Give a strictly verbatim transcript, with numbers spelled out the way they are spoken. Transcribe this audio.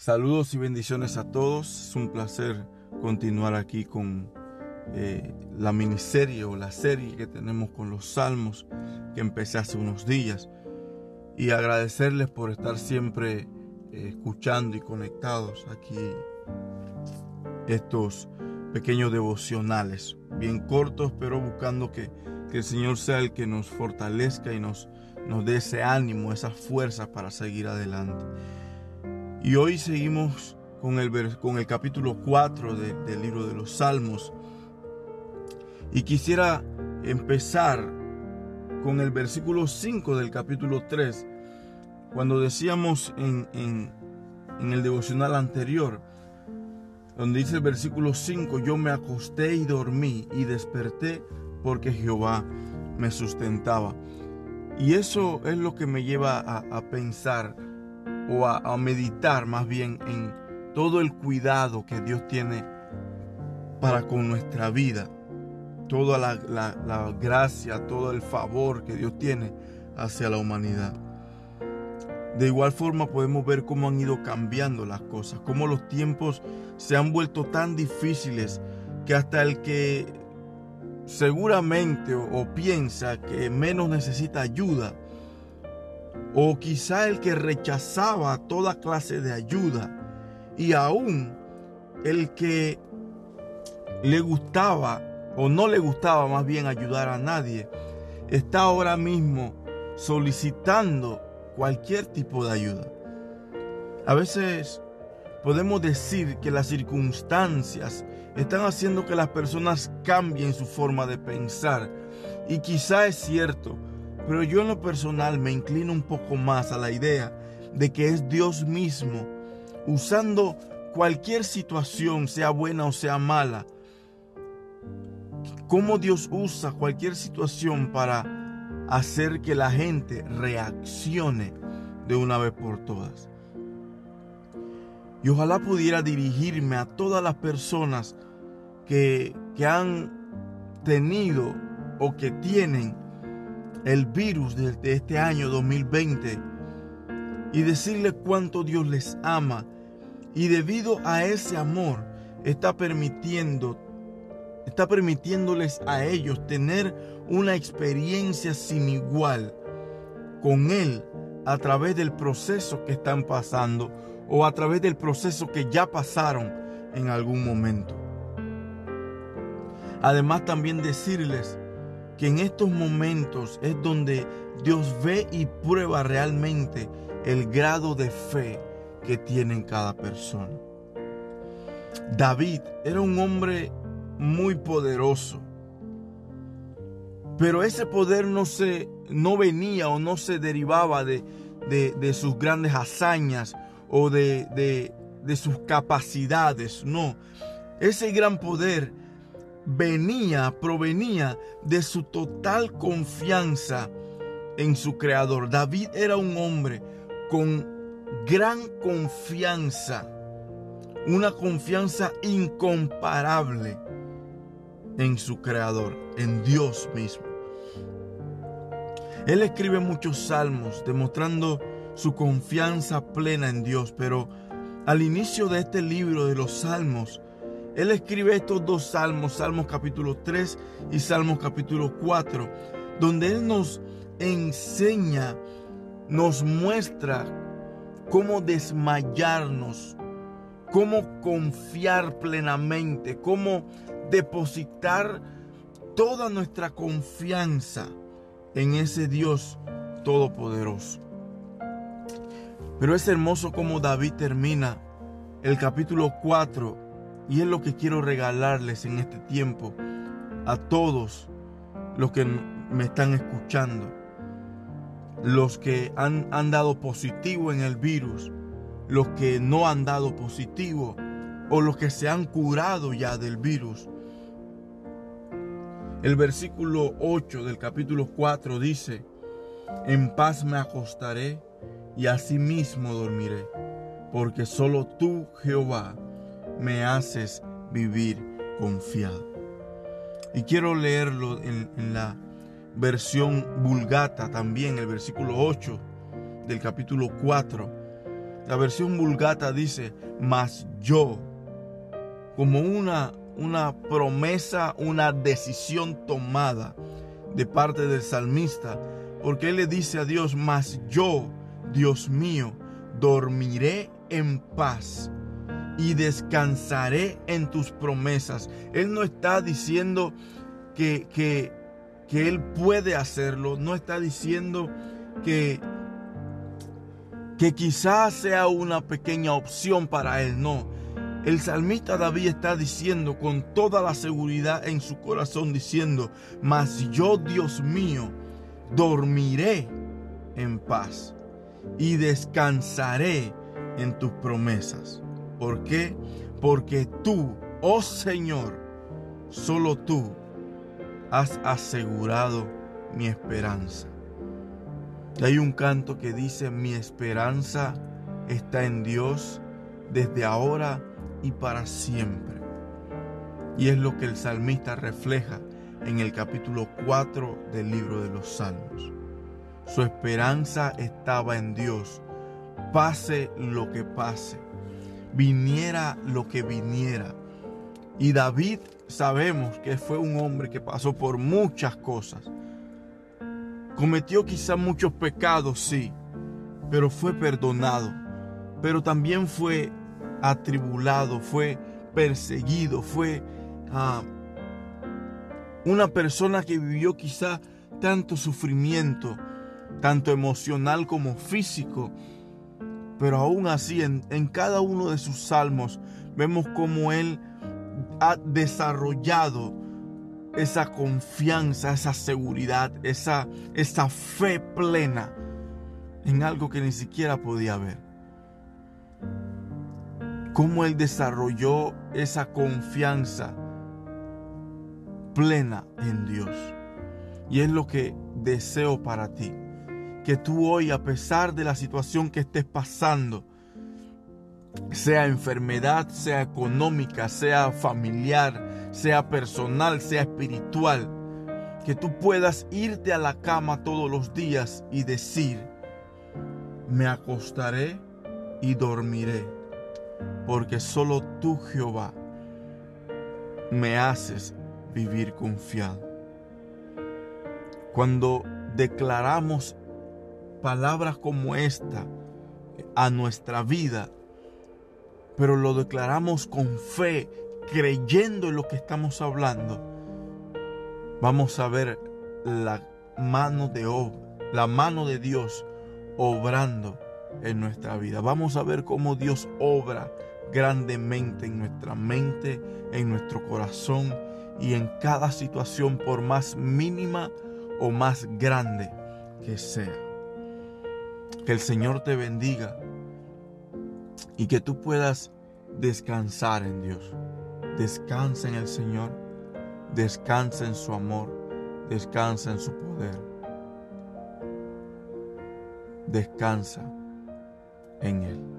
Saludos y bendiciones a todos. Es un placer continuar aquí con eh, la miniserie o la serie que tenemos con los salmos que empecé hace unos días. Y agradecerles por estar siempre eh, escuchando y conectados aquí estos pequeños devocionales, bien cortos, pero buscando que, que el Señor sea el que nos fortalezca y nos, nos dé ese ánimo, esas fuerzas para seguir adelante. Y hoy seguimos con el, con el capítulo cuatro de, del libro de los Salmos. Y quisiera empezar con el versículo cinco del capítulo tres. Cuando decíamos en, en, en el devocional anterior, donde dice el versículo cinco, yo me acosté y dormí y desperté porque Jehová me sustentaba. Y eso es lo que me lleva a, a pensar o a, a meditar más bien en todo el cuidado que Dios tiene para con nuestra vida, toda la, la, la gracia, todo el favor que Dios tiene hacia la humanidad. De igual forma podemos ver cómo han ido cambiando las cosas, cómo los tiempos se han vuelto tan difíciles que hasta el que seguramente o, o piensa que menos necesita ayuda, o quizá el que rechazaba toda clase de ayuda, y aún el que le gustaba o no le gustaba más bien ayudar a nadie, está ahora mismo solicitando cualquier tipo de ayuda. A veces podemos decir que las circunstancias están haciendo que las personas cambien su forma de pensar, y quizá es cierto, pero yo en lo personal me inclino un poco más a la idea de que es Dios mismo, usando cualquier situación, sea buena o sea mala, cómo Dios usa cualquier situación para hacer que la gente reaccione de una vez por todas. Y ojalá pudiera dirigirme a todas las personas que, que han tenido o que tienen el virus de este año dos mil veinte y decirle cuánto Dios les ama, y debido a ese amor está permitiendo está permitiéndoles a ellos tener una experiencia sin igual con Él a través del proceso que están pasando o a través del proceso que ya pasaron en algún momento. Además, también decirles que en estos momentos es donde Dios ve y prueba realmente el grado de fe que tiene cada persona. David era un hombre muy poderoso, pero ese poder no, se, no venía o no se derivaba de, de, de sus grandes hazañas o de, de, de sus capacidades, no. Ese gran poder venía, provenía de su total confianza en su Creador. David era un hombre con gran confianza, una confianza incomparable en su Creador, en Dios mismo. Él escribe muchos salmos demostrando su confianza plena en Dios, pero al inicio de este libro de los Salmos, él escribe estos dos salmos, Salmos capítulo tres y Salmos capítulo cuatro, donde él nos enseña, nos muestra cómo desmayarnos, cómo confiar plenamente, cómo depositar toda nuestra confianza en ese Dios todopoderoso. Pero es hermoso cómo David termina el capítulo cuatro. Y es lo que quiero regalarles en este tiempo a todos los que me están escuchando, los que han, han dado positivo en el virus, los que no han dado positivo o los que se han curado ya del virus. El versículo ocho del capítulo cuatro dice, en paz me acostaré y asimismo dormiré, porque solo tú, Jehová, me haces vivir confiado. Y quiero leerlo en, en la versión Vulgata también, el versículo ocho del capítulo cuatro. La versión Vulgata dice, mas yo, como una, una promesa, una decisión tomada de parte del salmista, porque él le dice a Dios, mas yo, Dios mío, dormiré en paz y descansaré en tus promesas. Él no está diciendo que, que, que él puede hacerlo, no está diciendo que, que quizás sea una pequeña opción para él, no. El salmista David está diciendo con toda la seguridad en su corazón, diciendo, mas yo, Dios mío, dormiré en paz y descansaré en tus promesas. ¿Por qué? Porque tú, oh Señor, solo tú has asegurado mi esperanza. Y hay un canto que dice, mi esperanza está en Dios desde ahora y para siempre. Y es lo que el salmista refleja en el capítulo cuatro del libro de los Salmos. Su esperanza estaba en Dios, pase lo que pase, viniera lo que viniera. Y David, sabemos que fue un hombre que pasó por muchas cosas. Cometió quizá muchos pecados, sí, pero fue perdonado. Pero también fue atribulado, fue perseguido, fue ah, una persona que vivió quizá tanto sufrimiento, tanto emocional como físico. Pero aún así, en, en cada uno de sus salmos, vemos cómo él ha desarrollado esa confianza, esa seguridad, esa, esa fe plena en algo que ni siquiera podía ver. Cómo él desarrolló esa confianza plena en Dios. Y es lo que deseo para ti. Que tú hoy, a pesar de la situación que estés pasando, sea enfermedad, sea económica, sea familiar, sea personal, sea espiritual, que tú puedas irte a la cama todos los días y decir, me acostaré y dormiré, porque solo tú, Jehová, me haces vivir confiado. Cuando declaramos palabras como esta a nuestra vida, pero lo declaramos con fe, creyendo en lo que estamos hablando, vamos a ver la mano de obra, la mano de Dios obrando en nuestra vida. Vamos a ver cómo Dios obra grandemente en nuestra mente, en nuestro corazón y en cada situación, por más mínima o más grande que sea. Que el Señor te bendiga y que tú puedas descansar en Dios. Descansa en el Señor, descansa en su amor, descansa en su poder. Descansa en Él.